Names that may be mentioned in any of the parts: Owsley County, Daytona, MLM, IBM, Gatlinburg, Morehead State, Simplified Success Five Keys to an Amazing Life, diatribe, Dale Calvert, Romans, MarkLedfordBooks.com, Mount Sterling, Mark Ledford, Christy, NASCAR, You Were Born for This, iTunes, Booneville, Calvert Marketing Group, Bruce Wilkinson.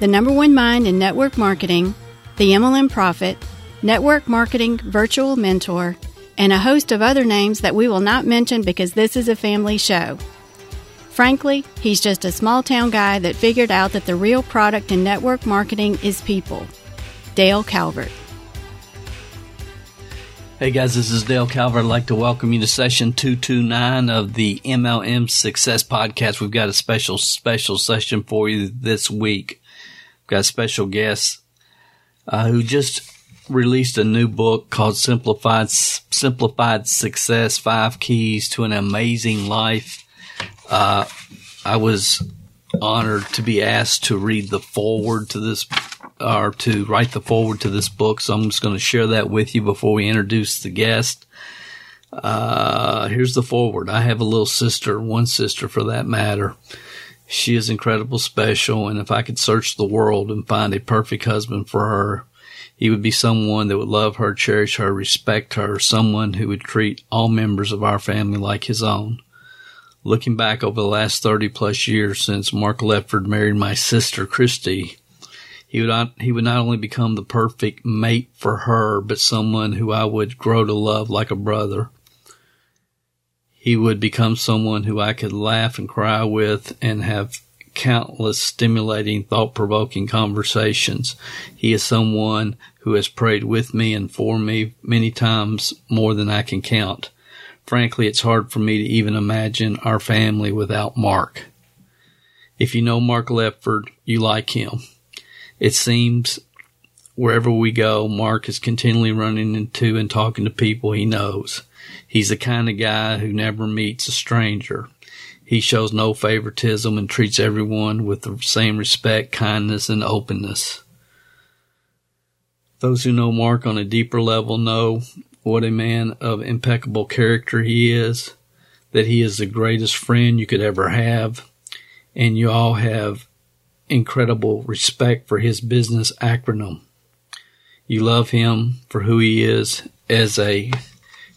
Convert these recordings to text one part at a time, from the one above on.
the number one mind in network marketing, the MLM prophet, network marketing virtual mentor, and a host of other names that we will not mention because this is a family show. Frankly, he's just a small town guy that figured out that the real product in network marketing is people. Dale Calvert. Hey guys, this is Dale Calvert. I'd like to welcome you to session 229 of the MLM Success Podcast. We've got a special session for you this week. We've got a special guest who just released a new book called Simplified Success: 5 Keys to an Amazing Life. I was honored to be asked to read the foreword to this, or to write the foreword to this book. So I'm just going to share that with you before we introduce the guest. Here's the foreword. I have a little sister, one sister for that matter. She is incredibly special, and if I could search the world and find a perfect husband for her, he would be someone that would love her, cherish her, respect her, someone who would treat all members of our family like his own. Looking back over the last 30-plus years since Mark Ledford married my sister, Christy, he would not only become the perfect mate for her, but someone who I would grow to love like a brother. He would become someone who I could laugh and cry with and have countless stimulating, thought-provoking conversations. He is someone who has prayed with me and for me many times more than I can count. Frankly, it's hard for me to even imagine our family without Mark. If you know Mark Ledford, you like him. It seems wherever we go, Mark is continually running into and talking to people he knows. He's the kind of guy who never meets a stranger. He shows no favoritism and treats everyone with the same respect, kindness, and openness. Those who know Mark on a deeper level know what a man of impeccable character he is, that he is the greatest friend you could ever have, and you all have incredible respect for his business acronym. You love him for who he is as a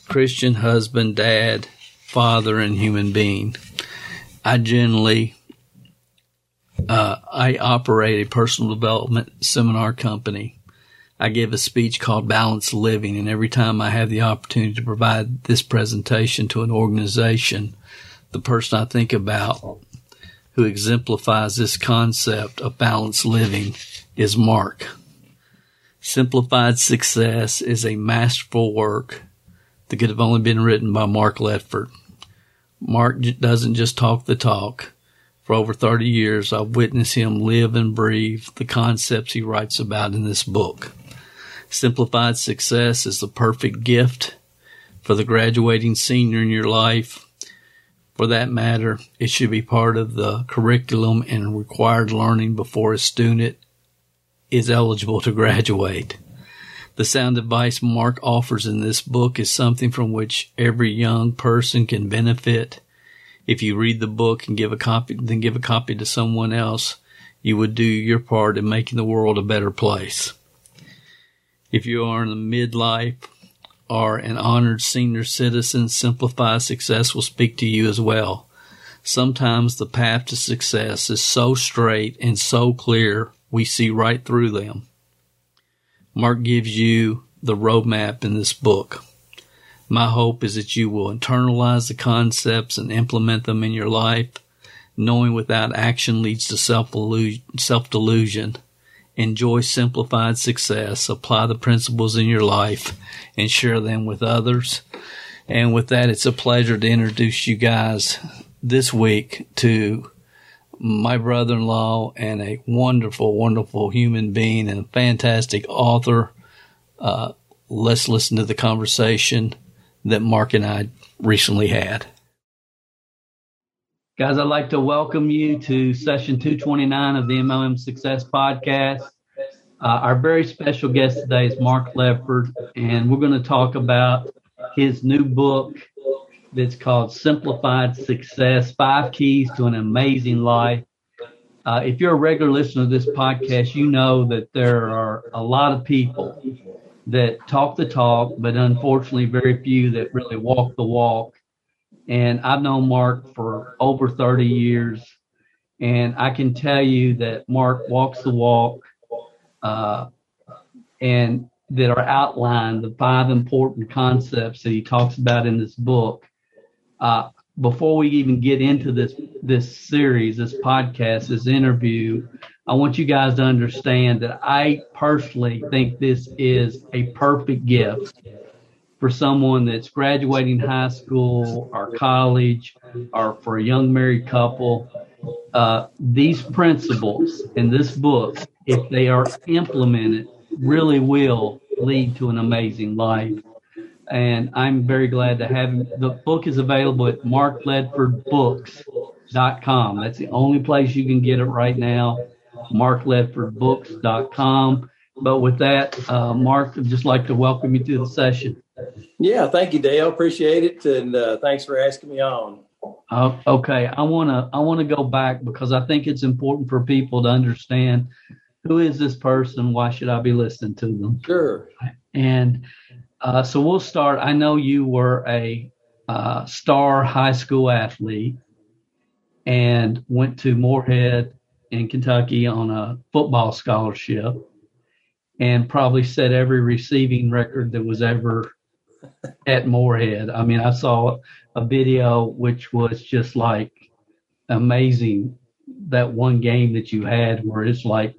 Christian husband, dad, father, and human being. I generally I operate a personal development seminar company. I give a speech called Balanced Living, and every time I have the opportunity to provide this presentation to an organization, the person I think about who exemplifies this concept of balanced living is Mark. Simplified Success is a masterful work that could have only been written by Mark Ledford. Mark doesn't just talk the talk. For over 30 years, I've witnessed him live and breathe the concepts he writes about in this book. Simplified Success is the perfect gift for the graduating senior in your life. For that matter, it should be part of the curriculum and required learning before a student is eligible to graduate. The sound advice Mark offers in this book is something from which every young person can benefit. If you read the book and give a copy to someone else, you would do your part in making the world a better place. If you are in midlife or an honored senior citizen, Simplified Success will speak to you as well. Sometimes the path to success is so straight and so clear, we see right through them. Mark gives you the roadmap in this book. My hope is that you will internalize the concepts and implement them in your life. Knowing without action leads to self-delusion. Enjoy Simplified Success, apply the principles in your life, and share them with others. And with that, it's a pleasure to introduce you guys this week to my brother-in-law and a wonderful, wonderful human being and a fantastic author. Let's listen to the conversation that Mark and I recently had. Guys, I'd like to welcome you to session 229 of the MLM Success Podcast. Our very special guest today is Mark Ledford, and we're going to talk about his new book that's called Simplified Success, 5 Keys to an Amazing Life. If you're a regular listener to this podcast, you know that there are a lot of people that talk the talk, but unfortunately very few that really walk the walk. And I've known Mark for over 30 years, and I can tell you that Mark walks the walk and that are outlined, the 5 important concepts that he talks about in this book. Before we even get into this series, this podcast, this interview, I want you guys to understand that I personally think this is a perfect gift for someone that's graduating high school or college, or for a young married couple. These principles in this book, if they are implemented, really will lead to an amazing life. And I'm very glad to have him. The book is available at MarkLedfordBooks.com. That's the only place you can get it right now, MarkLedfordBooks.com. But with that, Mark, I'd just like to welcome you to the session. Yeah, thank you, Dale. Appreciate it. And thanks for asking me on. Okay. I want to go back because I think it's important for people to understand who is this person? Why should I be listening to them? Sure. And so we'll start. I know you were a star high school athlete and went to Morehead in Kentucky on a football scholarship and probably set every receiving record that was ever at Morehead. I mean, I saw a video which was just like amazing, that one game that you had where it's like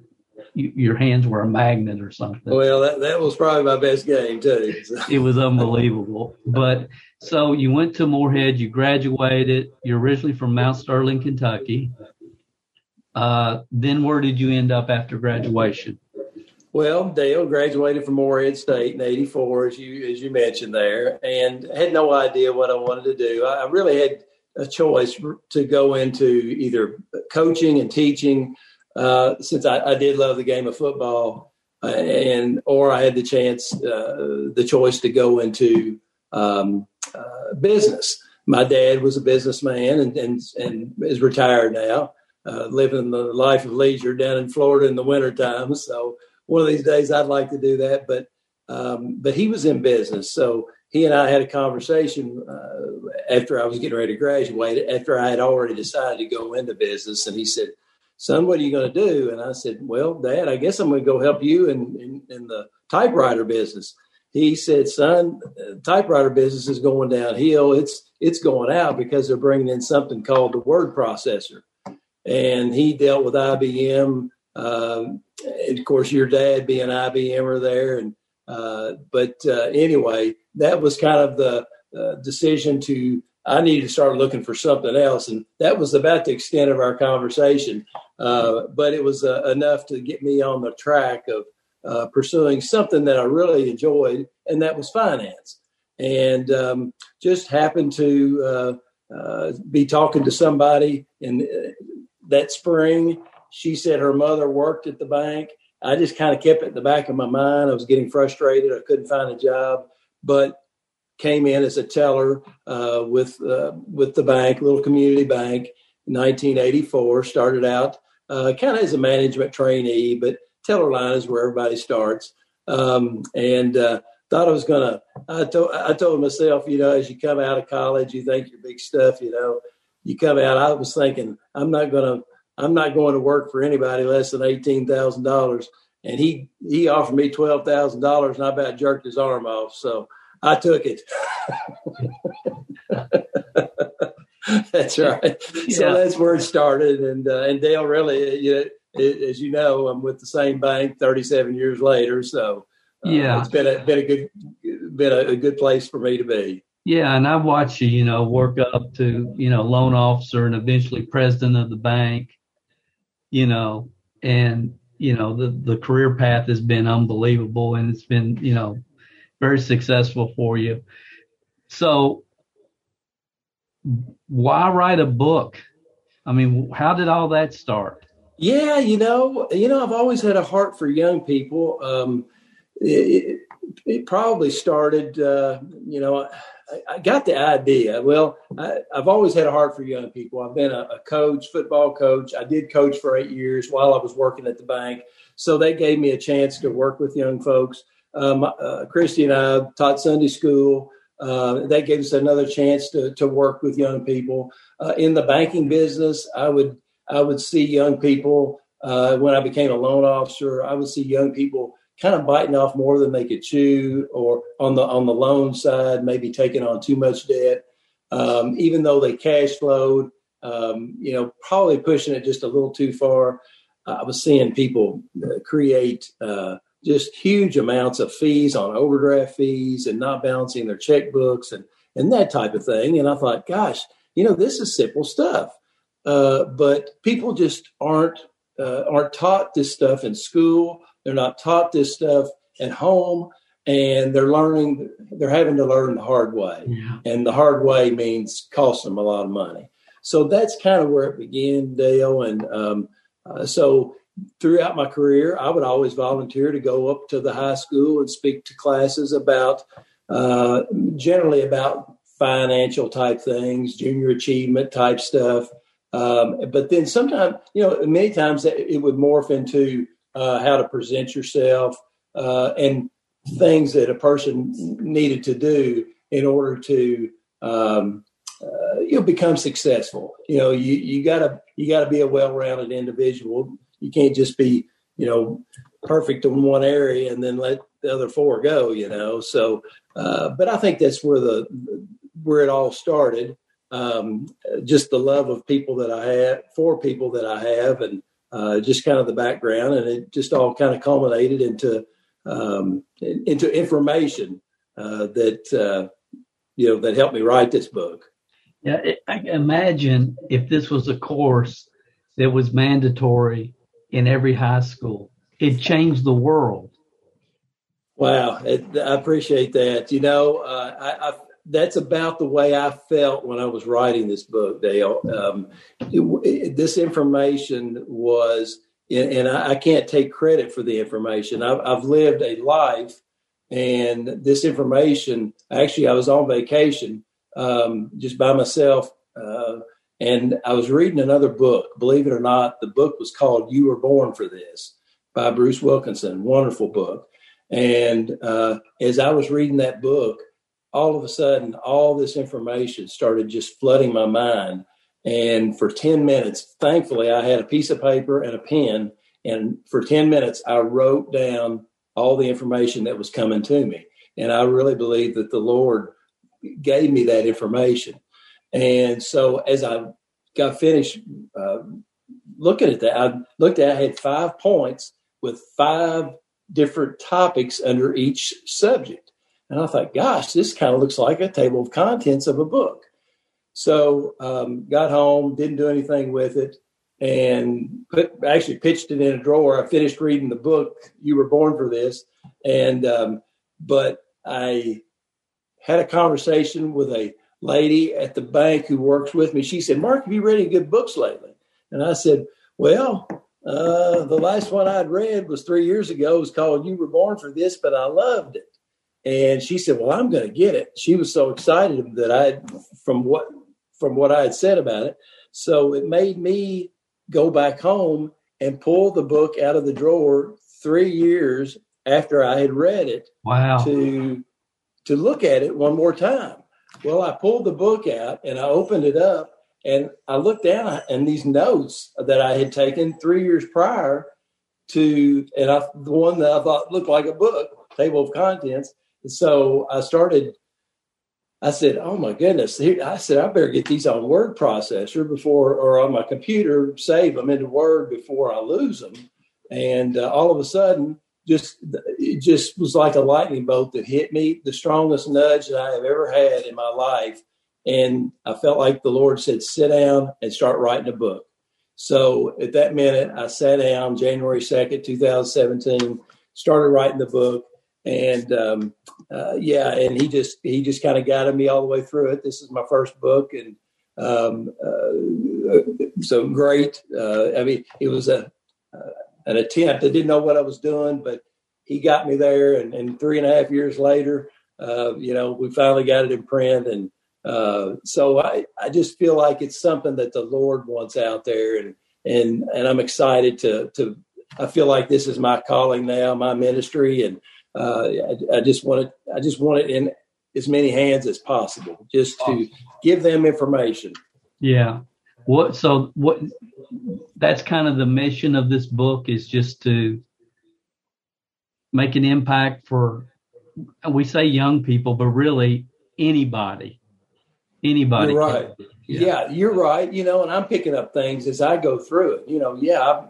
your hands were a magnet or something. Well, that was probably my best game too. So. It was unbelievable. But so you went to Morehead, you graduated. You're originally from Mount Sterling, Kentucky. Then where did you end up after graduation? Well, Dale, graduated from Morehead State in '84, as you mentioned there, and had no idea what I wanted to do. I really had a choice to go into either coaching and teaching, since I did love the game of football, or I had the choice to go into business. My dad was a businessman and is retired now, living the life of leisure down in Florida in the wintertime. So one of these days I'd like to do that, but he was in business. So he and I had a conversation after I was getting ready to graduate, after I had already decided to go into business. And he said, "Son, what are you going to do?" And I said, "Well, Dad, I guess I'm going to go help you in the typewriter business." He said, "Son, the typewriter business is going downhill. It's going out because they're bringing in something called the word processor." And he dealt with IBM. And of course, your dad being IBMer there. But anyway, that was kind of the decision I needed to start looking for something else. And that was about the extent of our conversation. But it was enough to get me on the track of pursuing something that I really enjoyed. And that was finance. And just happened to be talking to somebody in that spring. She said her mother worked at the bank. I just kind of kept it in the back of my mind. I was getting frustrated. I couldn't find a job, but came in as a teller with the bank, little community bank, in 1984. Started out kind of as a management trainee, but teller line is where everybody starts. And thought I was going to – I told myself, as you come out of college, you think you're big stuff, You come out, I was thinking, I'm not going to work for anybody less than $18,000. And he offered me $12,000 and I about jerked his arm off. So I took it. That's right. Yeah. So that's where it started. And Dale really, as you know, I'm with the same bank 37 years later. So it's been a good place for me to be. Yeah, and I watched you, work up to, loan officer and eventually president of the bank, and, the career path has been unbelievable and it's been, very successful for you. So why write a book I mean, how did all that start? Yeah, I've always had a heart for young people. It probably started, I got the idea. Well, I've always had a heart for young people. I've been a coach, football coach. I did coach for 8 years while I was working at the bank. So they gave me a chance to work with young folks. Christy and I taught Sunday school. They gave us another chance to work with young people. In the banking business, I would see young people when I became a loan officer. I would see young people kind of biting off more than they could chew, or on the loan side, maybe taking on too much debt, even though they cash flowed, probably pushing it just a little too far. I was seeing people create just huge amounts of fees on overdraft fees and not balancing their checkbooks and that type of thing. And I thought, gosh, this is simple stuff. But people just aren't taught this stuff in school. They're not taught this stuff at home, and they're having to learn the hard way. Yeah. And the hard way means costing them a lot of money. So that's kind of where it began, Dale. And so throughout my career, I would always volunteer to go up to the high school and speak to classes about generally about financial type things, junior achievement type stuff. But then sometimes, many times it would morph into how to present yourself and things that a person needed to do in order to become successful. You gotta be a well-rounded individual. You can't just be perfect in one area and then let the other four go. But I think that's where where it all started. Just the love of people that I have for people that I have, and just kind of the background, and it just all kind of culminated into information that helped me write this book. Yeah, I imagine if this was a course that was mandatory in every high school, it changed the world. Wow, I appreciate that. That's about the way I felt when I was writing this book, Dale. This information was, and I can't take credit for the information. I've lived a life, and this information, actually, I was on vacation just by myself, and I was reading another book. Believe it or not, the book was called You Were Born for This by Bruce Wilkinson. Wonderful book. And as I was reading that book, all of a sudden, all this information started just flooding my mind. And for 10 minutes, thankfully, I had a piece of paper and a pen. And for 10 minutes, I wrote down all the information that was coming to me. And I really believe that the Lord gave me that information. And so as I got finished looking at that, I had 5 points with 5 different topics under each subject. And I thought, gosh, this kind of looks like a table of contents of a book. So got home, didn't do anything with it, and actually pitched it in a drawer. I finished reading the book, You Were Born for This. And but I had a conversation with a lady at the bank who works with me. She said, "Mark, have you read any good books lately?" And I said, well, the last one I'd read was 3 years ago. It was called You Were Born for This, but I loved it. And she said, "Well, I'm going to get it." She was so excited that from what I had said about it. So it made me go back home and pull the book out of the drawer 3 years after I had read it. Wow. To look at it one more time. Well, I pulled the book out and I opened it up and I looked down, and these notes that I had taken 3 years prior to, and the one that I thought looked like a book, table of contents. So I said, "Oh my goodness." I said, "I better get these on word processor or on my computer, save them into Word before I lose them." And all of a sudden, it just was like a lightning bolt that hit me, the strongest nudge that I have ever had in my life. And I felt like the Lord said, "Sit down and start writing a book." So at that minute, I sat down January 2nd, 2017, started writing the book. And, and he just kind of guided me all the way through it. This is my first book. And so great. I mean, it was an attempt. I didn't know what I was doing, but he got me there. And 3.5 years later, we finally got it in print. And so I just feel like it's something that the Lord wants out there. And I'm excited to I feel like this is my calling now, my ministry. And I just want it in as many hands as possible, just to give them information. Yeah. That's kind of the mission of this book, is just to make an impact for, we say young people, but really anybody. You're right. Yeah, you're right. And I'm picking up things as I go through it.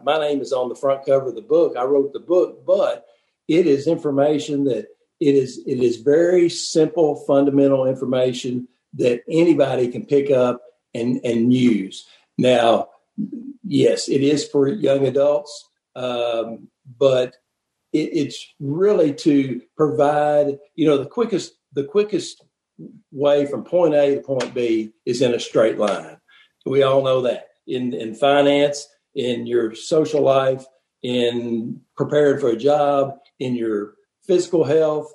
My name is on the front cover of the book. I wrote the book, but it is information that it is very simple, fundamental information that anybody can pick up and use. Now, yes, it is for young adults, but it's really to provide, the quickest way from point A to point B is in a straight line. We all know that in finance, in your social life, in preparing for a job, in your physical health,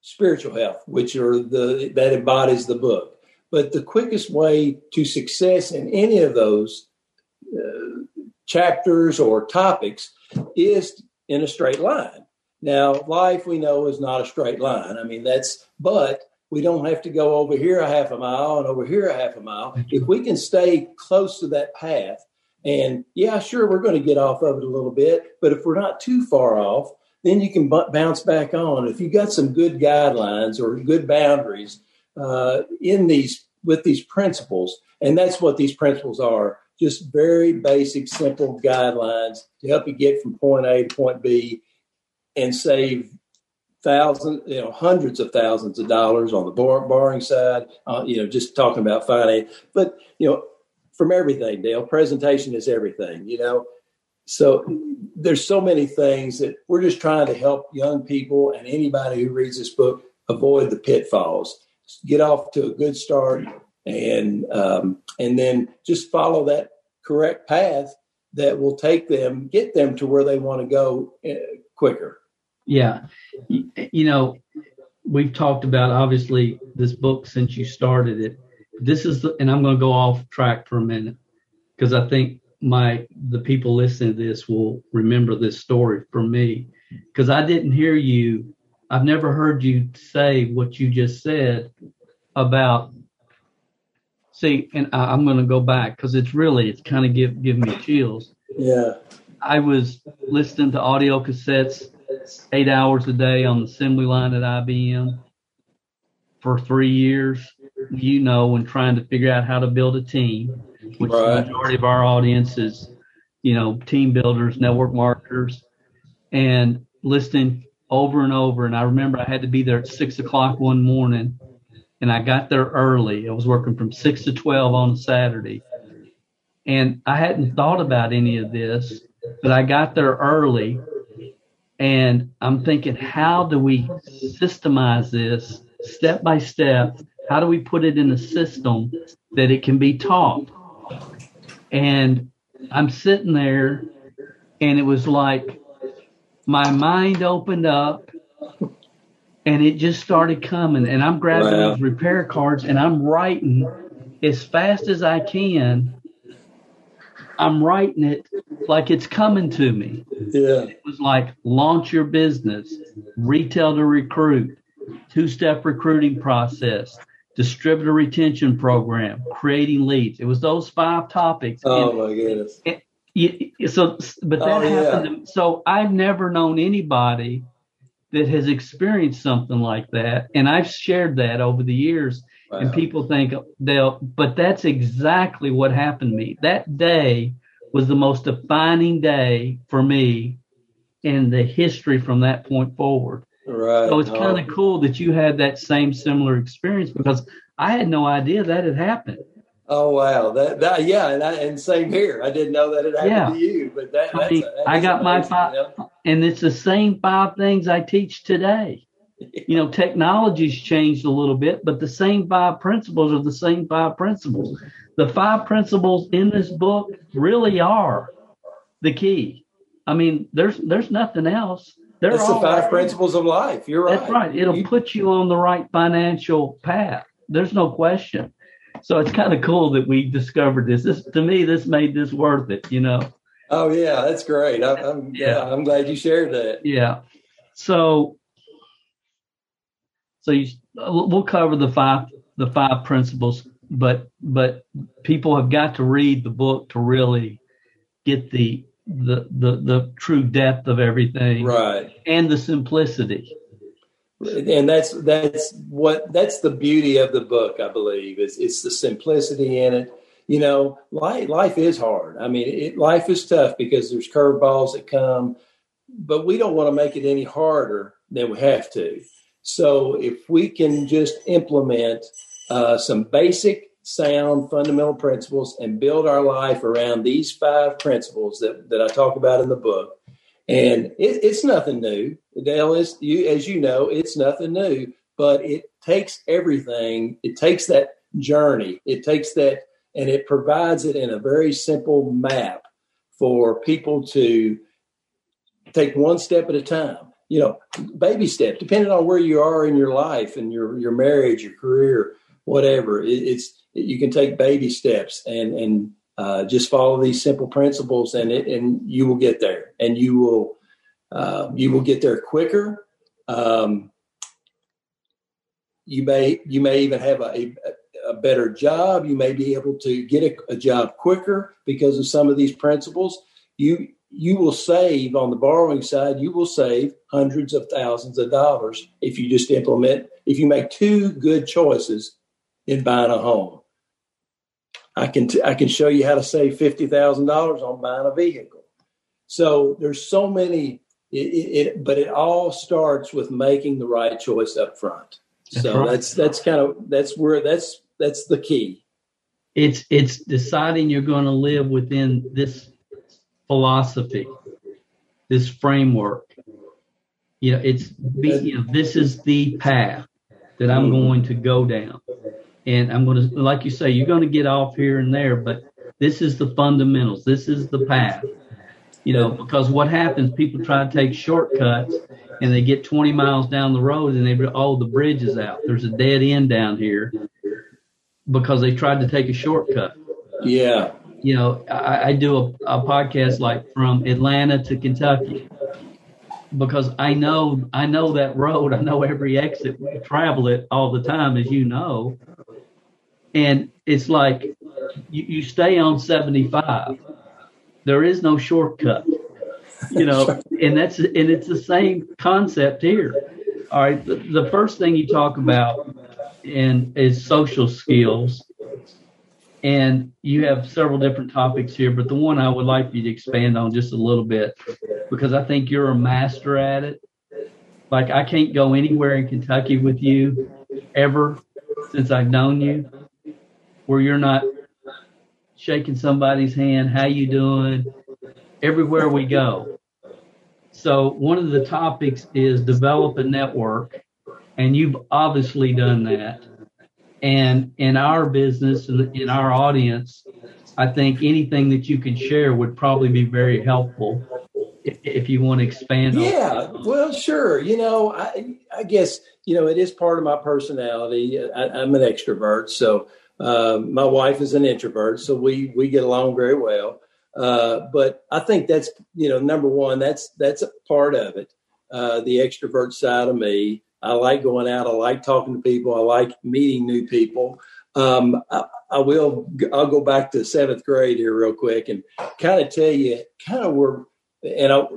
spiritual health, which are that embodies the book. But the quickest way to success in any of those chapters or topics is in a straight line. Now, life, we know, is not a straight line. I mean, but we don't have to go over here a half a mile and over here a half a mile. If we can stay close to that path, and yeah, sure, we're going to get off of it a little bit, but if we're not too far off, then you can bounce back on. If you got some good guidelines or good boundaries with these principles, and that's what these principles are, just very basic, simple guidelines to help you get from point A to point B and save hundreds of thousands of dollars on the borrowing side, just talking about finance, but from everything, Dale, presentation is everything, so there's so many things that we're just trying to help young people and anybody who reads this book avoid the pitfalls, get off to a good start, and then just follow that correct path that will get them to where they want to go quicker. Yeah. We've talked about, obviously, this book since you started it. This is, and I'm going to go off track for a minute, because I think the people listening to this will remember this story from me, because I didn't hear you. I've never heard you say what you just said about, see, and I'm going to go back, because it's kind of give me chills. Yeah. I was listening to audio cassettes 8 hours a day on the assembly line at IBM for 3 years, and trying to figure out how to build a team, which right. The majority of our audience is, team builders, network marketers, and listening over and over. And I remember I had to be there at 6:00 one morning, and I got there early. I was working from 6 to 12 on a Saturday, and I hadn't thought about any of this, but I got there early. And I'm thinking, how do we systemize this step by step? How do we put it in a system that it can be taught? And I'm sitting there, and it was like my mind opened up, and it just started coming. And I'm grabbing those repair cards, and I'm writing as fast as I can. I'm writing it like it's coming to me. Yeah. It was like, launch your business, retail to recruit, 2-step recruiting process, distributor retention program, creating leads. It was those 5 topics. Oh, my goodness. That happened. So I've never known anybody that has experienced something like that. And I've shared that over the years. Wow. And people think but that's exactly what happened to me. That day was the most defining day for me in the history from that point forward. Right. So it's kind of cool that you had that same similar experience, because I had no idea that had happened. Oh, wow. And same here. I didn't know that it happened to you, but that's I got amazing, my 5, and it's the same 5 things I teach today. You know, technology's changed a little bit, but the same five principles are the same five principles. The five principles in this book really are the key. I mean, there's nothing else. That's the five principles of life. You're right. That's right. It'll put you on the right financial path. There's no question. So it's kind of cool that we discovered this. This, to me, this made this worth it, you know? Oh, yeah, that's great. I'm glad you shared that. Yeah. So we'll cover the five principles, but people have got to read the book to really get the true depth of everything, right? And the simplicity. And that's the beauty of the book, I believe, is it's the simplicity in it. You know, life is hard. I mean, life is tough because there's curveballs that come, but we don't want to make it any harder than we have to. So if we can just implement some basic, sound, fundamental principles and build our life around these five principles that I talk about in the book. And it's nothing new. Dale, as you know, it's nothing new, but it takes everything. It takes that journey. It takes that, and it provides it in a very simple map for people to take one step at a time. You know, baby steps, depending on where you are in your life and your marriage, your career, whatever. You can take baby steps and just follow these simple principles, and you will get there, and you will get there quicker. You may even have a better job. You may be able to get a job quicker because of some of these principles. You will save on the borrowing side. You will save hundreds of thousands of dollars if you just implement. If you make two good choices in buying a home, I can show you how to save $50,000 on buying a vehicle. So there's so many. But it all starts with making the right choice up front. So that's the key. It's deciding you're going to live within this philosophy, this framework. You know, this is the path that I'm going to go down, and I'm going to, like you say, you're going to get off here and there, but this is the fundamentals. This is the path. You know, because what happens, people try to take shortcuts and they get 20 miles down the road and the bridge is out. There's a dead end down here because they tried to take a shortcut. Yeah. You know, I do a podcast like from Atlanta to Kentucky because I know that road. I know every exit. We travel it all the time, as you know. And it's like you stay on 75. There is no shortcut, you know, and it's the same concept here. All right. The first thing you talk about is social skills. And you have several different topics here, but the one I would like you to expand on just a little bit, because I think you're a master at it. Like, I can't go anywhere in Kentucky with you ever since I've known you where you're not shaking somebody's hand, how you doing, everywhere we go. So one of the topics is develop a network, and you've obviously done that. And in our business and in our audience, I think anything that you can share would probably be very helpful if you want to expand on that. Yeah, well, sure. You know, I guess, you know, it is part of my personality. I'm an extrovert, so my wife is an introvert, so we get along very well. But I think that's, you know, number one, that's a part of it, the extrovert side of me. I like going out. I like talking to people. I like meeting new people. I'll go back to seventh grade here real quick and kind of tell you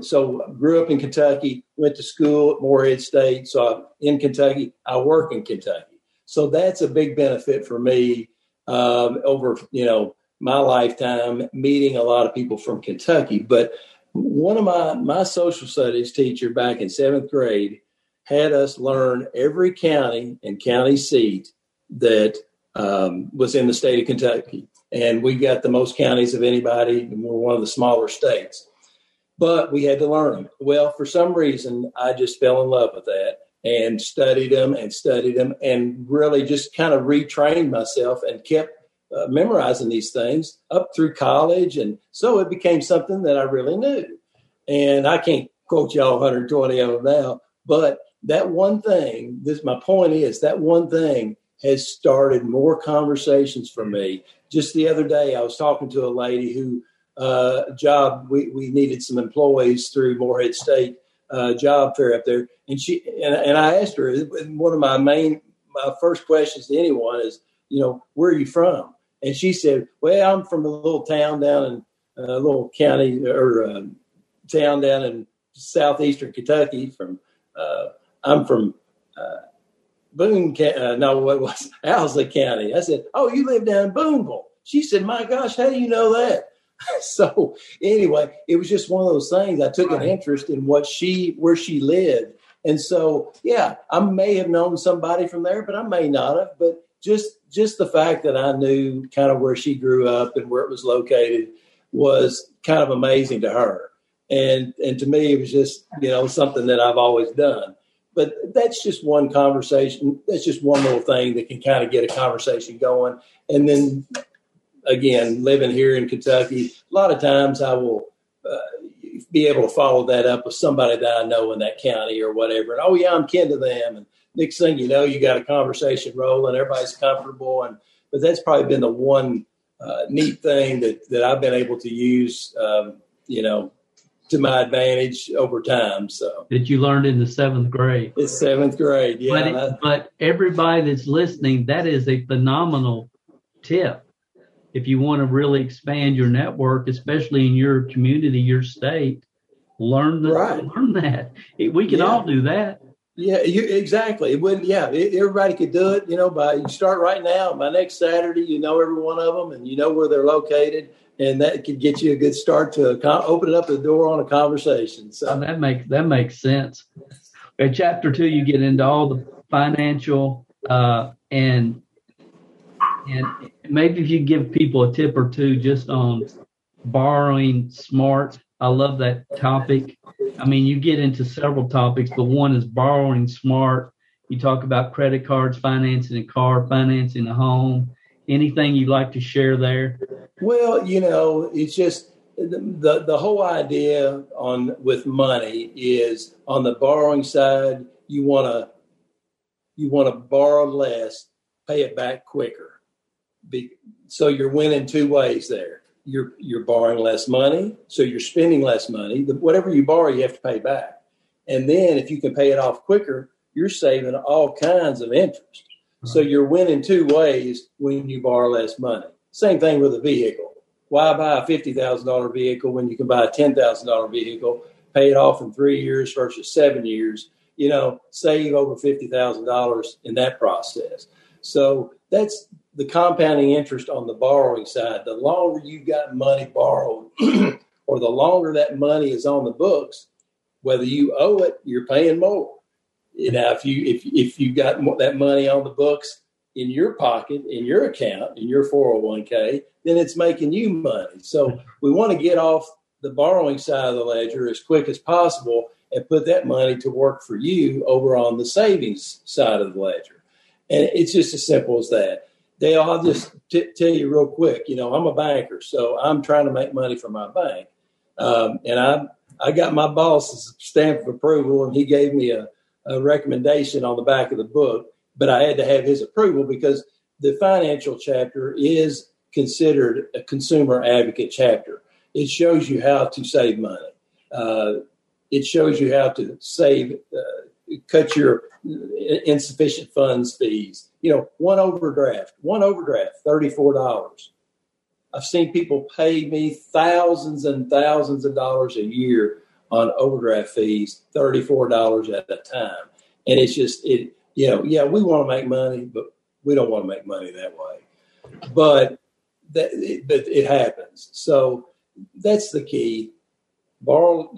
so I grew up in Kentucky, went to school at Morehead State. So I'm in Kentucky, I work in Kentucky. So that's a big benefit for me over, you know, my lifetime, meeting a lot of people from Kentucky. But one of my social studies teacher back in seventh grade had us learn every county and county seat that was in the state of Kentucky. And we got the most counties of anybody, and we're one of the smaller states. But we had to learn them. Well, for some reason, I just fell in love with that. and studied them and really just kind of retrained myself and kept memorizing these things up through college. And so it became something that I really knew. And I can't quote y'all 120 of them now, but that one thing, my point is that one thing has started more conversations for me. Just the other day, I was talking to a lady who we needed some employees through Morehead State job fair up there. And I asked her, one of my first questions to anyone is, you know, where are you from? And she said, well, I'm from a little town down in a little county or town down in southeastern Kentucky. I'm from Owsley County. I said, oh, you live down in Booneville. She said, my gosh, how do you know that? So anyway, it was just one of those things. I took an interest in where she lived. And so, yeah, I may have known somebody from there, but I may not have. But just the fact that I knew kind of where she grew up and where it was located was kind of amazing to her. And to me, it was just, you know, something that I've always done. But that's just one conversation. That's just one little thing that can kind of get a conversation going. And then, again, living here in Kentucky, a lot of times I will be able to follow that up with somebody that I know in that county or whatever. And, oh, yeah, I'm kin to them. And next thing you know, you got a conversation rolling. Everybody's comfortable. But that's probably been the one neat thing that I've been able to use, you know, to my advantage over time. So that you learned in the seventh grade. It's seventh grade, yeah. But everybody that's listening, that is a phenomenal tip. If you want to really expand your network, especially in your community, your state, learn that. We can all do that. Yeah, exactly. Everybody could do it. You know, you start right now. By next Saturday, you know every one of them, and you know where they're located. And that could get you a good start to open up the door on a conversation. So that makes sense. In chapter 2, you get into all the financial and maybe if you give people a tip or two just on borrowing smart. I love that topic. I mean, you get into several topics, but one is borrowing smart. You talk about credit cards, financing a car, financing a home. Anything you'd like to share there? Well, you know, it's just the whole idea with money is on the borrowing side, you want to borrow less, pay it back quicker. So you're winning two ways there. You're borrowing less money, so you're spending less money. Whatever you borrow, you have to pay back. And then if you can pay it off quicker, you're saving all kinds of interest. So you're winning two ways when you borrow less money. Same thing with a vehicle. Why buy a $50,000 vehicle when you can buy a $10,000 vehicle, pay it off in 3 years versus 7 years, you know, save over $50,000 in that process. So that's the compounding interest on the borrowing side. The longer you've got money borrowed or the longer that money is on the books, whether you owe it, you're paying more. You know, if you got that money on the books in your pocket, in your account, in your 401k, then it's making you money. So we want to get off the borrowing side of the ledger as quick as possible and put that money to work for you over on the savings side of the ledger. And it's just as simple as that. Dale, I'll just tell you real quick, you know, I'm a banker, so I'm trying to make money for my bank. And I got my boss's stamp of approval, and he gave me a recommendation on the back of the book, but I had to have his approval because the financial chapter is considered a consumer advocate chapter. It shows you how to save money. It shows you how to save, cut your insufficient funds fees. You know, one overdraft, $34. I've seen people pay me thousands and thousands of dollars a year on overdraft fees, $34 at a time. And it's just, we want to make money, but we don't want to make money that way. But it happens. So that's the key. Borrow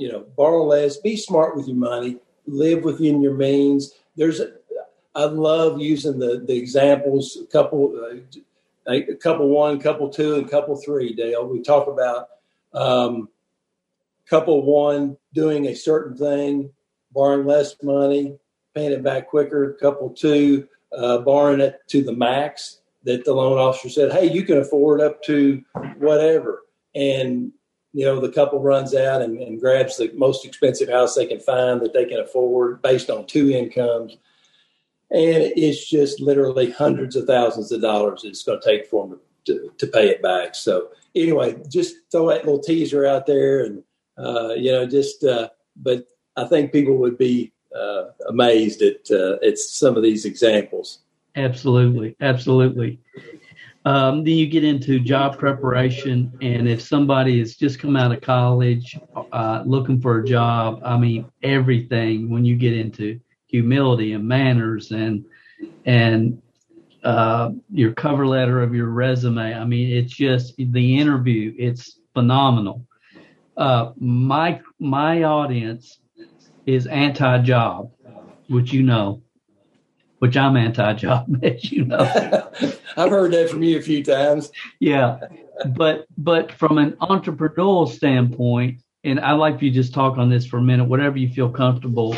less, be smart with your money, live within your means. I love using the examples, couple one, couple two, and couple three, Dale. We talk about, couple one, doing a certain thing, borrowing less money, paying it back quicker. Couple two, borrowing it to the max that the loan officer said, hey, you can afford up to whatever. And, you know, the couple runs out and grabs the most expensive house they can find that they can afford based on two incomes. And it's just literally hundreds of thousands of dollars it's going to take for them to pay it back. So anyway, just throw that little teaser out there and, but I think people would be amazed at some of these examples. Absolutely. Absolutely. Then you get into job preparation, and if somebody has just come out of college looking for a job, I mean, everything when you get into humility and manners and your cover letter of your resume. I mean, it's just the interview. It's phenomenal. My audience is anti-job, which you know. Which I'm anti-job, as you know. I've heard that from you a few times. Yeah. But from an entrepreneurial standpoint, and I'd like for you to just talk on this for a minute, whatever you feel comfortable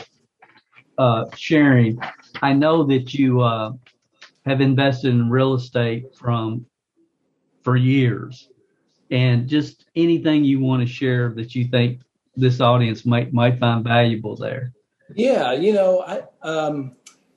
sharing. I know that you have invested in real estate for years. And just anything you want to share that you think this audience might find valuable there. Yeah, you know,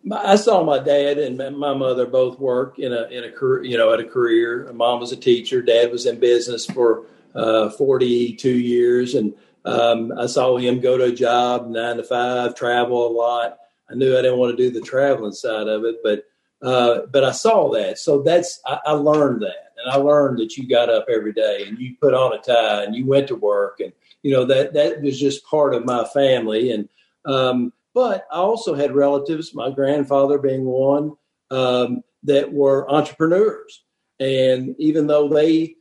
I saw my dad and my mother both work in a career, you know, at a career. Mom was a teacher. Dad was in business for 42 years. And I saw him go to a job 9 to 5, travel a lot. I knew I didn't want to do the traveling side of it, but I saw that. So I learned that. And I learned that you got up every day and you put on a tie and you went to work. And, you know, that was just part of my family. And, but I also had relatives, my grandfather being one, that were entrepreneurs. And even though they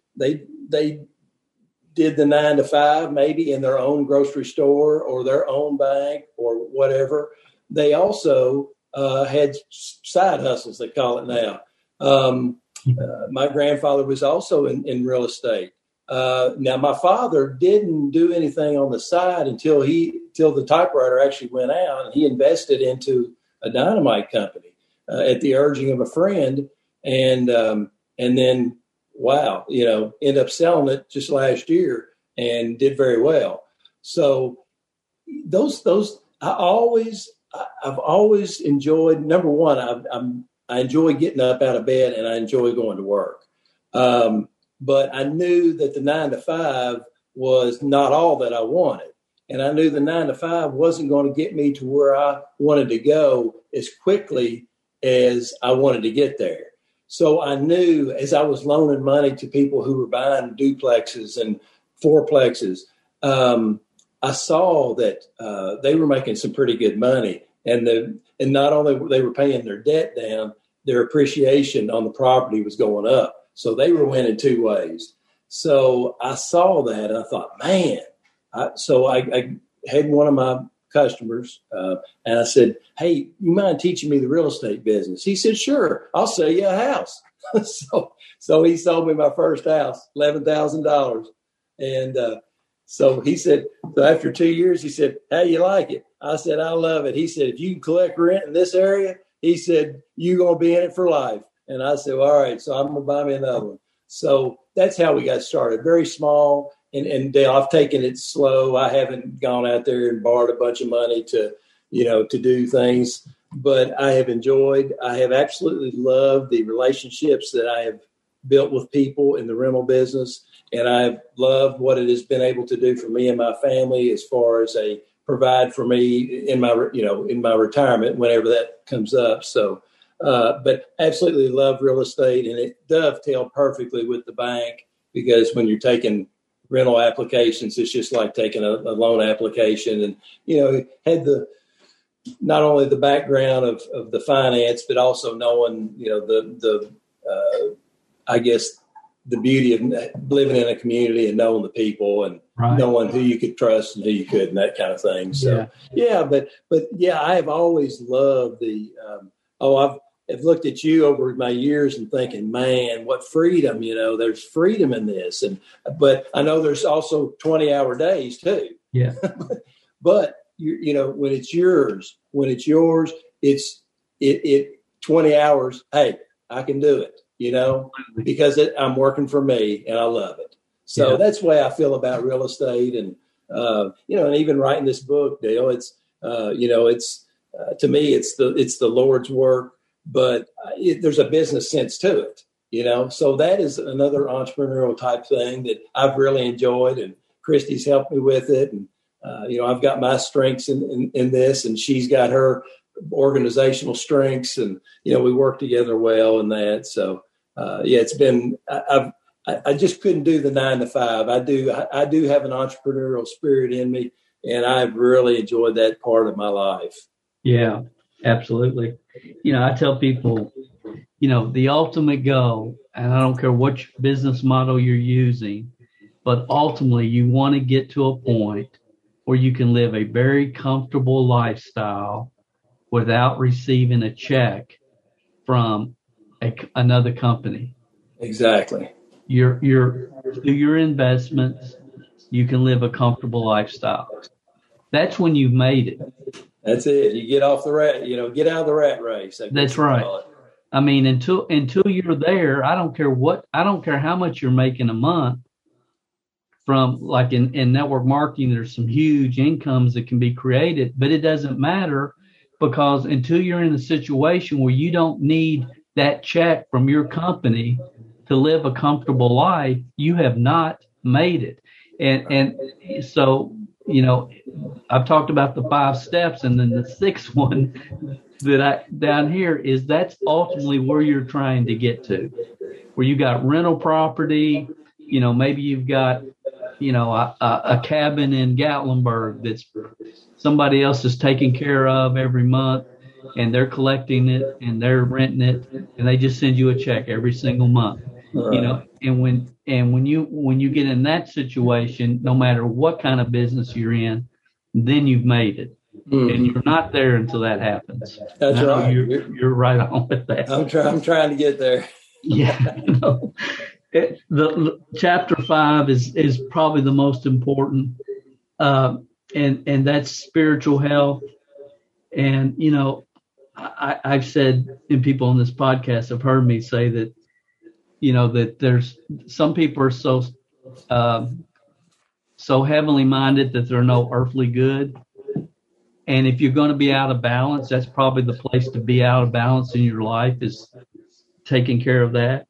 did the 9 to 5, maybe in their own grocery store or their own bank or whatever, they also had side hustles, they call it now. My grandfather was also in real estate. Now, my father didn't do anything on the side until the typewriter actually went out, and he invested into a dynamite company at the urging of a friend. And then, wow, you know, end up selling it just last year and did very well. So I've always enjoyed, number one, I enjoy getting up out of bed and I enjoy going to work. But I knew that the 9 to 5 was not all that I wanted. And I knew the 9 to 5 wasn't going to get me to where I wanted to go as quickly as I wanted to get there. So I knew as I was loaning money to people who were buying duplexes and fourplexes, I saw that they were making some pretty good money. And not only were they paying their debt down, their appreciation on the property was going up. So they were winning two ways. So I saw that and I thought, man. So I had one of my customers and I said, hey, you mind teaching me the real estate business? He said, sure, I'll sell you a house. so he sold me my first house, $11,000. And so he said, so after 2 years, he said, how you like it? I said, I love it. He said, if you can collect rent in this area, he said, you're going to be in it for life. And I said, well, all right, so I'm going to buy me another one. So that's how we got started. Very small. And Dale, I've taken it slow. I haven't gone out there and borrowed a bunch of money to do things. But I have absolutely loved the relationships that I have built with people in the rental business. And I've loved what it has been able to do for me and my family as far as a provide for me in my retirement, whenever that comes up. So. But absolutely love real estate, and it dovetailed perfectly with the bank, because when you're taking rental applications, it's just like taking a loan application. And, you know, had not only the background of the finance, but also knowing, you know, I guess the beauty of living in a community and knowing the people and right. Knowing who you could trust and who you couldn't, that kind of thing. So, yeah but yeah, I have always loved I've looked at you over my years and thinking, man, what freedom, you know, there's freedom in this. But I know there's also 20-hour days too. Yeah. but you know, when it's yours, it's 20 hours. Hey, I can do it, you know, because I'm working for me and I love it. So that's the way I feel about real estate. And, you know, and even writing this book, Dale, to me, it's the Lord's work, but there's a business sense to it, you know? So that is another entrepreneurial type thing that I've really enjoyed. And Christy's helped me with it. And, you know, I've got my strengths in this, and she's got her organizational strengths, and, you know, we work together well in that. So, it's been, I just couldn't do the 9 to 5. I do have an entrepreneurial spirit in me, and I've really enjoyed that part of my life. Yeah, absolutely. You know, I tell people, you know, the ultimate goal, and I don't care what business model you're using, but ultimately you want to get to a point where you can live a very comfortable lifestyle without receiving a check from another company. Exactly. Through your investments, you can live a comfortable lifestyle. That's when you've made it. That's it. You get off the rat, you know, get out of the rat race. That's right. I mean, until you're there, I don't care how much you're making a month. From like in network marketing, there's some huge incomes that can be created, but it doesn't matter, because until you're in a situation where you don't need that check from your company to live a comfortable life, you have not made it. And so, you know, I've talked about the 5 steps, and then the 6th one that I down here is that's ultimately where you're trying to get to, where you got rental property, you know, maybe you've got, you know, a cabin in Gatlinburg that's somebody else is taking care of every month, and they're collecting it and they're renting it, and they just send you a check every single month. You know, and when you get in that situation, no matter what kind of business you're in, then you've made it. Mm. And you're not there until that happens. That's right. You're right on with that. I'm trying to get there. Yeah. You know, the chapter 5 is probably the most important, and that's spiritual health. And, you know, I've said, and people on this podcast have heard me say that, you know, that there's some people are so heavenly minded that they're no earthly good. And if you're going to be out of balance, that's probably the place to be out of balance in your life, is taking care of that.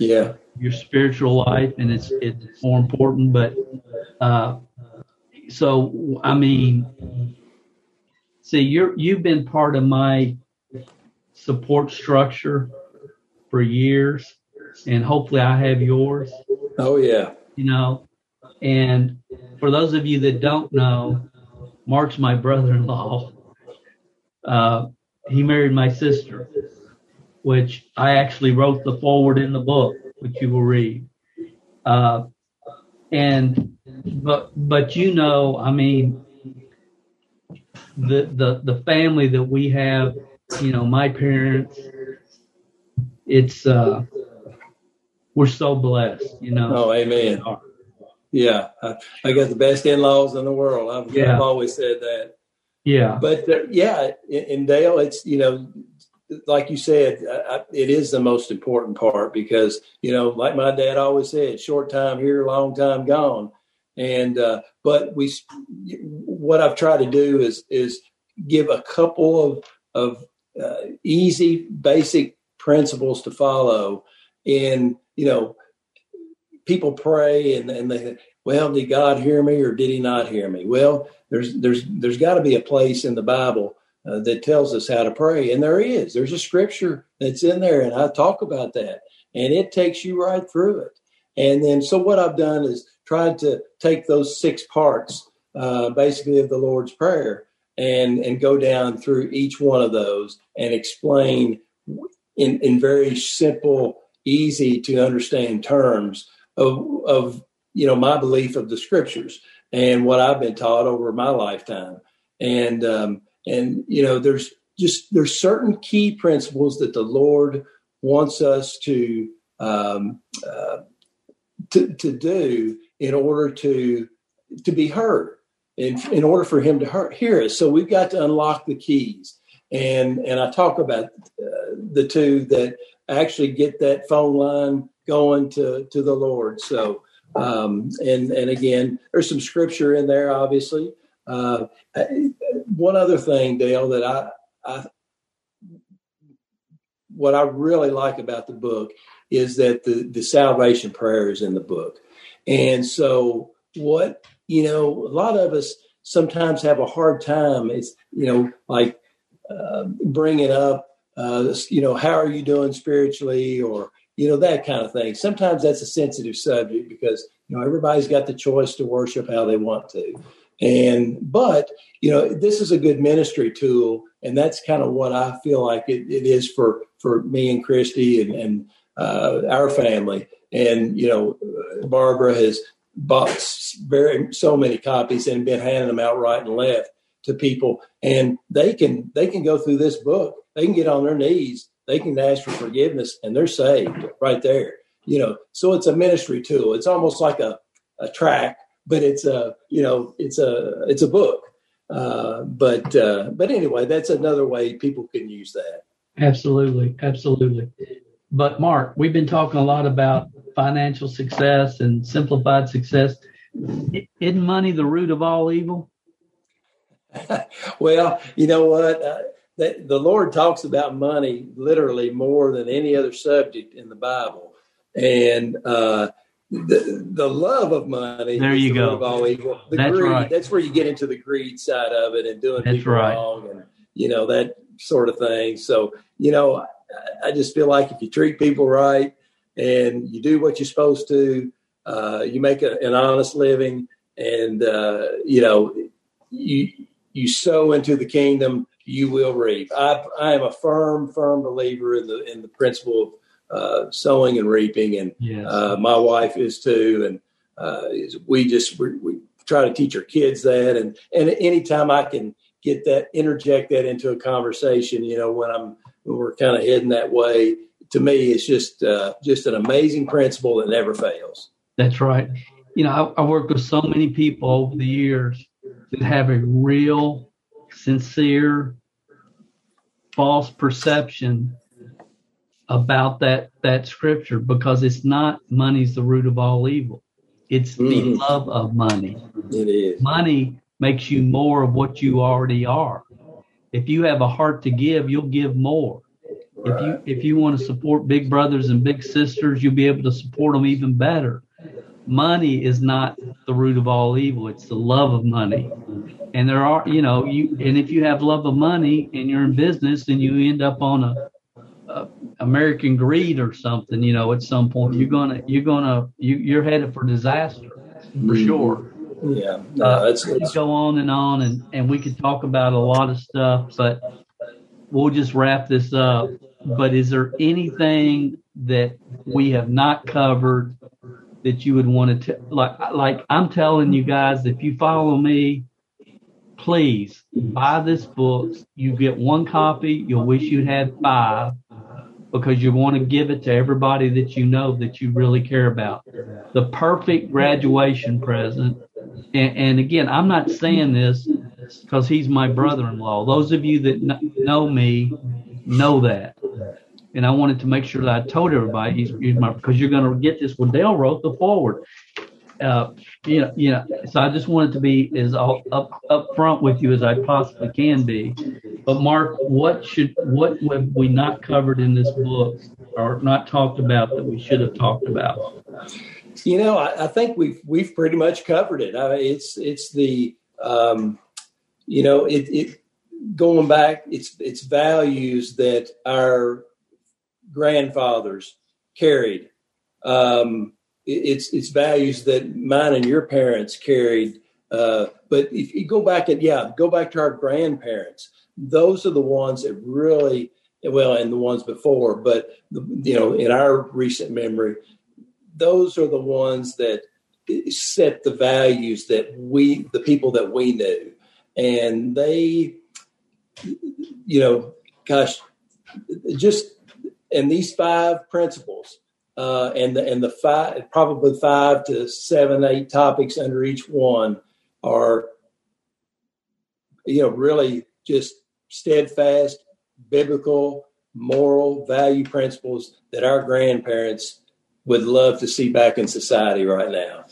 Yeah. Your spiritual life. And it's more important. But so, I mean, see, you've been part of my support structure for years. And hopefully I have yours. Oh, yeah. You know, and for those of you that don't know, Mark's my brother-in-law. He married my sister, which I actually wrote the foreword in the book, which you will read. But you know, I mean, the family that we have, you know, my parents, it's... We're so blessed, you know. Oh, amen. Yeah. I got the best in-laws in the world. I've always said that. Yeah. But, and Dale, it's, you know, like you said, it is the most important part, because, you know, like my dad always said, short time here, long time gone. And what I've tried to do is give a couple of easy, basic principles to follow. And, you know, people pray and they think, well, did God hear me or did he not hear me? Well, there's got to be a place in the Bible that tells us how to pray. And there is. There's a scripture that's in there, and I talk about that. And it takes you right through it. And then so what I've done is tried to take those 6 parts, basically, of the Lord's Prayer and go down through each one of those and explain in very simple, easy to understand terms of, you know, my belief of the scriptures and what I've been taught over my lifetime. And, you know, there's certain key principles that the Lord wants us to do in order to be heard. in order for him to hear us. So we've got to unlock the keys. And I talk about the two that actually get that phone line going to the Lord. So, and again, there's some scripture in there, obviously. One other thing, Dale, that what I really like about the book is that the salvation prayer is in the book. And so a lot of us sometimes have a hard time. It's, bringing up, how are you doing spiritually, or, that kind of thing. Sometimes that's a sensitive subject because, everybody's got the choice to worship how they want to. But this is a good ministry tool, and that's kind of what I feel like it is for me and Christy and our family. And, Barbara has bought so many copies and been handing them out right and left to people. And they can go through this book. They can get on their knees. They can ask for forgiveness, and they're saved right there. So it's a ministry tool. It's almost like a track, but it's a book. But anyway, that's another way people can use that. Absolutely. Absolutely. But Mark, we've been talking a lot about financial success and simplified success. Isn't money the root of all evil? Well, you know what? The Lord talks about money literally more than any other subject in the Bible. And the love of money there is you the go. Root of all evil. That's greed, right. That's where you get into the greed side of it and doing people wrong and, that sort of thing. So, I just feel like if you treat people right and you do what you're supposed to, you make an honest living and, you sow into the kingdom, you will reap. I am a firm believer in the principle of sowing and reaping, and yes. My wife is too. And we try to teach our kids that. And anytime I can get that, interject that into a conversation, when we're kind of heading that way, to me, it's just an amazing principle that never fails. That's right. I worked with so many people over the years that have a real, sincere, false perception about that scripture, because it's not money's the root of all evil. It's the love of money. It is. Money makes you more of what you already are. If you have a heart to give, you'll give more. Right. If you want to support big brothers and big sisters, you'll be able to support them even better. Money is not the root of all evil. It's the love of money. And there are, and if you have love of money and you're in business, then you end up on a American greed or something, at some point you're headed for disaster for sure. Yeah. No, that's go on and we could talk about a lot of stuff, but we'll just wrap this up. But is there anything that we have not covered that you would want to like I'm telling you guys, if you follow me, please buy this book. You get one copy. You'll wish you'd had 5, because you want to give it to everybody that that you really care about. The perfect graduation present. And again, I'm not saying this because he's my brother-in-law. Those of you that know me know that. And I wanted to make sure that I told everybody because you're going to get this. Well, Dale wrote the foreword. So I just wanted to be as up front with you as I possibly can be. But Mark, what have we not covered in this book or not talked about that we should have talked about? I think we've pretty much covered it. I mean, it's the going back, it's values that our grandfathers carried. It's values that mine and your parents carried. But if you go back to our grandparents, those are the ones that really, and the ones before, but in our recent memory, those are the ones that set the values that the people that we knew, and they, and these 5 principles, and the 5, probably 5 to 7, 8 topics under each one are really just steadfast, biblical, moral value principles that our grandparents would love to see back in society right now.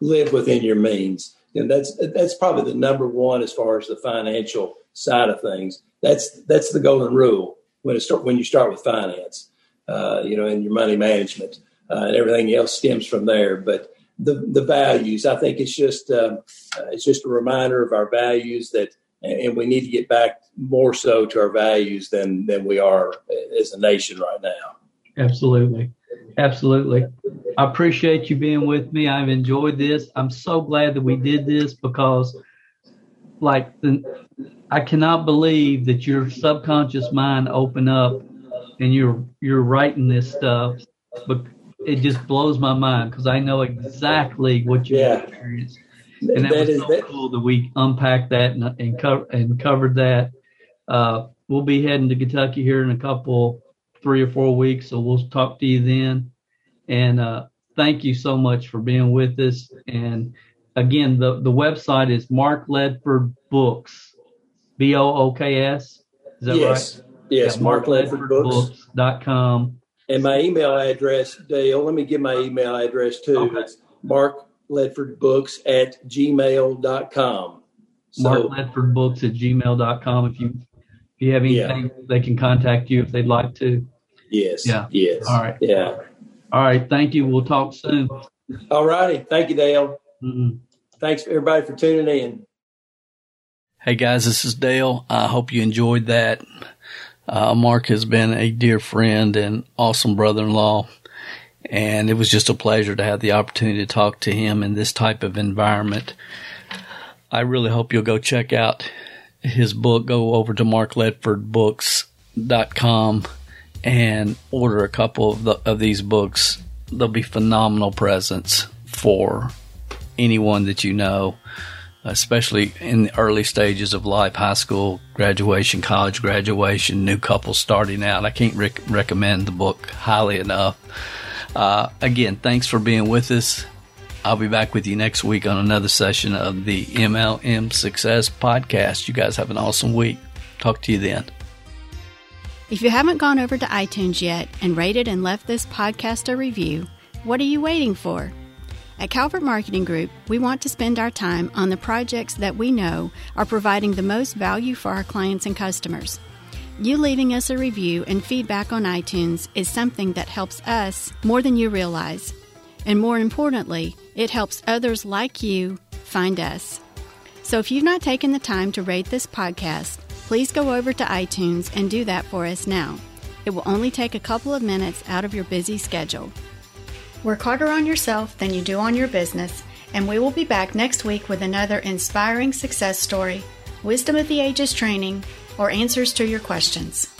Live within your means. And that's probably the number one as far as the financial side of things. That's the golden rule when you start with finance, and your money management, and everything else stems from there. But the values, I think it's just a reminder of our values and we need to get back more so to our values than we are as a nation right now. Absolutely. Absolutely. I appreciate you being with me. I've enjoyed this. I'm so glad that we did this because I cannot believe that your subconscious mind opened up and you're writing this stuff, but it just blows my mind because I know exactly what you experienced. And that was so cool that we unpacked that and covered that. We'll be heading to Kentucky here in 3 or 4 weeks. So we'll talk to you then. And thank you so much for being with us. And again, the website is Mark Ledford Books, BOOKS. Is that right? Yes, MarkLedfordBooks.com. And my email address, Dale, let me give my email address too. Okay. It's markledfordbooks@gmail.com. markledfordbooks@gmail.com. If you have anything, they can contact you if they'd like to. Yes. Yeah. Yes. All right. Yeah. All right. Thank you. We'll talk soon. All righty. Thank you, Dale. Mm-hmm. Thanks, everybody, for tuning in. Hey, guys, this is Dale. I hope you enjoyed that. Mark has been a dear friend and awesome brother-in-law, and it was just a pleasure to have the opportunity to talk to him in this type of environment. I really hope you'll go check out his book. Go over to MarkLedfordBooks.com and order a couple of these books. They'll be phenomenal presents for anyone that you know, especially in the early stages of life, high school graduation, college graduation, new couples starting out. I can't recommend the book highly enough. Again, thanks for being with us. I'll be back with you next week on another session of the MLM Success Podcast. You guys have an awesome week. Talk to you then. If you haven't gone over to iTunes yet and rated and left this podcast a review, what are you waiting for? At Calvert Marketing Group, we want to spend our time on the projects that we know are providing the most value for our clients and customers. You leaving us a review and feedback on iTunes is something that helps us more than you realize. And more importantly, it helps others like you find us. So if you've not taken the time to rate this podcast, please go over to iTunes and do that for us now. It will only take a couple of minutes out of your busy schedule. Work harder on yourself than you do on your business, and we will be back next week with another inspiring success story, wisdom of the ages training, or answers to your questions.